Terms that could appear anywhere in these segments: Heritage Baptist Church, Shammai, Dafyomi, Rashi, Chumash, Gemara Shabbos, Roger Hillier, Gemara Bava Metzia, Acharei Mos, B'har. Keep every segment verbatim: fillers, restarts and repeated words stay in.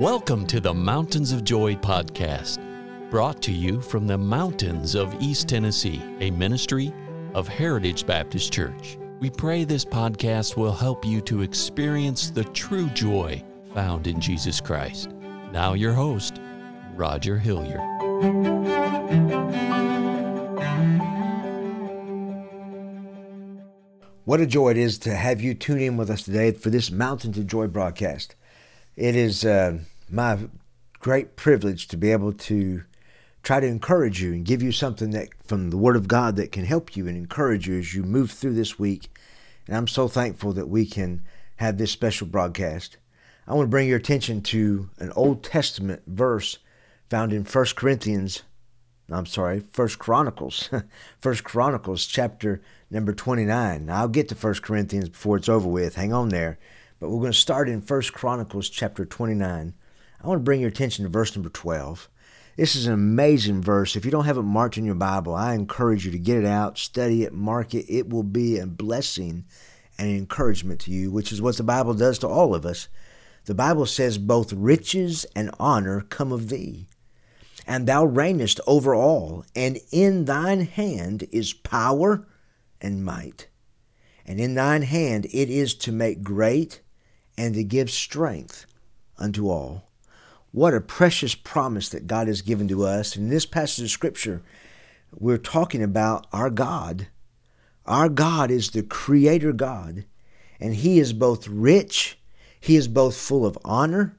Welcome to the Mountains of Joy podcast, brought to you from the mountains of East Tennessee, a ministry of Heritage Baptist Church. We pray this podcast will help you to experience the true joy found in Jesus Christ. Now your host, Roger Hillier. What a joy it is to have you tune in with us today for this Mountains of Joy broadcast. It is uh, my great privilege to be able to try to encourage you and give you something that from the Word of God that can help you and encourage you as you move through this week. And I'm so thankful that we can have this special broadcast. I want to bring your attention to an Old Testament verse found in First Corinthians, I'm sorry, First Chronicles, First Chronicles chapter number twenty-nine. Now, I'll get to First Corinthians before it's over with. Hang on there. But we're going to start in First Chronicles chapter twenty-nine. I want to bring your attention to verse number twelve. This is an amazing verse. If you don't have it marked in your Bible, I encourage you to get it out, study it, mark it. It will be a blessing and an encouragement to you, which is what the Bible does to all of us. The Bible says, both riches and honor come of thee, and thou reignest over all, and in thine hand is power and might. And in thine hand it is to make great and to give strength unto all. What a precious promise that God has given to us. In this passage of Scripture, we're talking about our God. Our God is the Creator God, and He is both rich, He is both full of honor,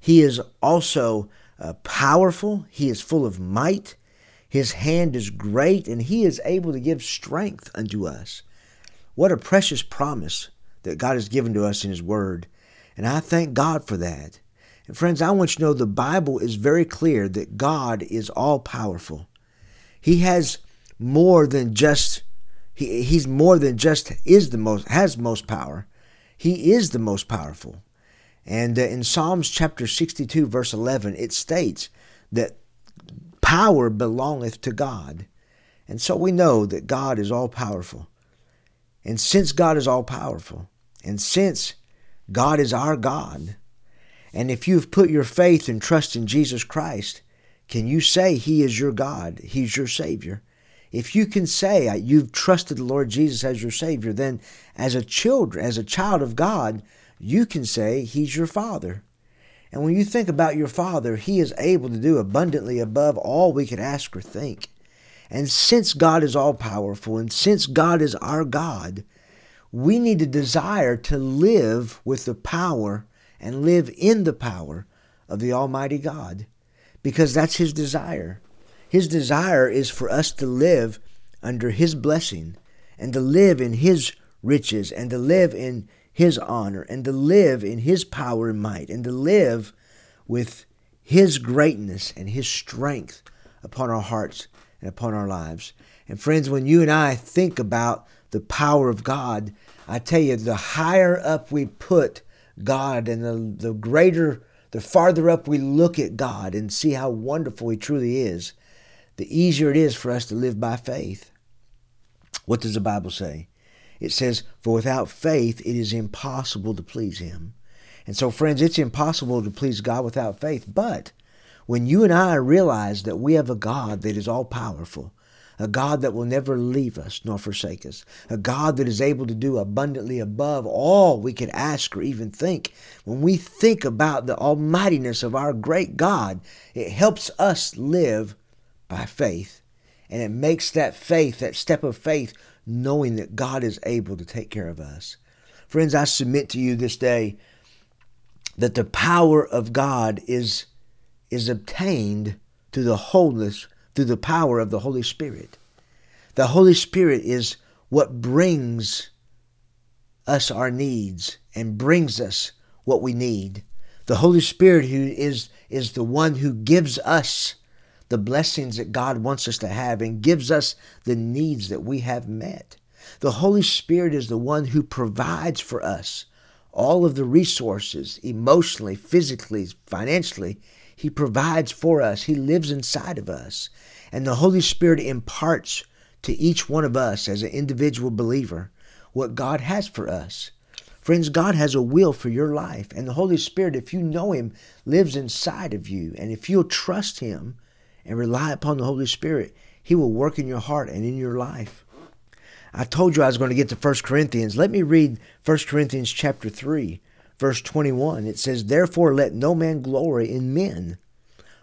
He is also uh, powerful, He is full of might, His hand is great, and He is able to give strength unto us. What a precious promise that God has given to us in His Word, and I thank God for that. And friends, I want you to know the Bible is very clear that God is all-powerful. He has more than just, he, He's more than just is the most, has most power. He is the most powerful. And in Psalms chapter sixty-two, verse eleven, it states that power belongeth to God. And so we know that God is all-powerful. And since God is all-powerful, and since God is our God, and if you've put your faith and trust in Jesus Christ, can you say He is your God? He's your Savior. If you can say you've trusted the Lord Jesus as your Savior, then as a child, as a child of God, you can say He's your Father. And when you think about your Father, He is able to do abundantly above all we could ask or think. And since God is all-powerful, and since God is our God, we need to desire to live with the power and live in the power of the Almighty God, because that's His desire. His desire is for us to live under His blessing, and to live in His riches, and to live in His honor, and to live in His power and might, and to live with His greatness and His strength upon our hearts and upon our lives. And friends, when you and I think about the power of God, I tell you, the higher up we put God, and the, the greater, the farther up we look at God and see how wonderful He truly is, the easier it is for us to live by faith. What does the Bible say? It says, for without faith it is impossible to please Him. And so, friends, it's impossible to please God without faith. But when you and I realize that we have a God that is all-powerful, a God that will never leave us nor forsake us, a God that is able to do abundantly above all we could ask or even think. When we think about the almightiness of our great God, it helps us live by faith. And it makes that faith, that step of faith, knowing that God is able to take care of us. Friends, I submit to you this day that the power of God is, is obtained through the wholeness through the power of the Holy Spirit. The Holy Spirit is what brings us our needs and brings us what we need. The Holy Spirit who is, is the one who gives us the blessings that God wants us to have and gives us the needs that we have met. The Holy Spirit is the one who provides for us all of the resources, emotionally, physically, financially. He provides for us. He lives inside of us. And the Holy Spirit imparts to each one of us as an individual believer what God has for us. Friends, God has a will for your life, and the Holy Spirit, if you know Him, lives inside of you. And if you'll trust Him and rely upon the Holy Spirit, He will work in your heart and in your life. I told you I was going to get to First Corinthians. Let me read First Corinthians chapter three, verse twenty-one. It says, "Therefore let no man glory in men,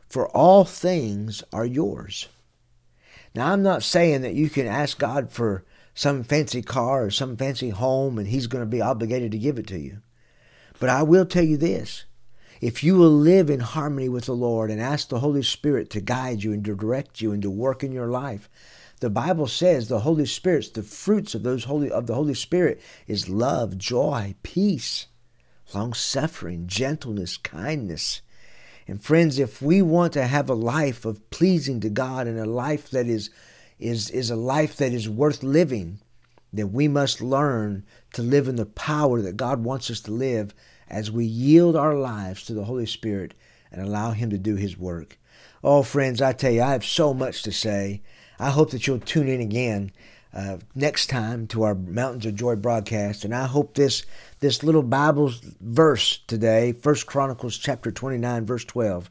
for all things are yours." Now, I'm not saying that you can ask God for some fancy car or some fancy home and He's going to be obligated to give it to you. But I will tell you this. If you will live in harmony with the Lord and ask the Holy Spirit to guide you and to direct you and to work in your life, the Bible says the Holy Spirit's, the fruits of those holy of the Holy Spirit is love, joy, peace, long-suffering, gentleness, kindness. And friends, if we want to have a life of pleasing to God and a life that is, is, is a life that is worth living, then we must learn to live in the power that God wants us to live as we yield our lives to the Holy Spirit and allow Him to do His work. Oh, friends, I tell you, I have so much to say. I hope that you'll tune in again uh, next time to our Mountains of Joy broadcast. And I hope this this little Bible verse today, First Chronicles chapter twenty-nine, verse twelve,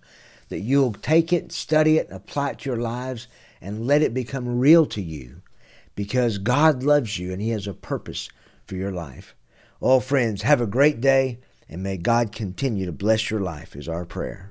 that you'll take it, study it, apply it to your lives, and let it become real to you, because God loves you and He has a purpose for your life. Oh, friends, have a great day. And may God continue to bless your life is our prayer.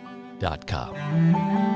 dot com.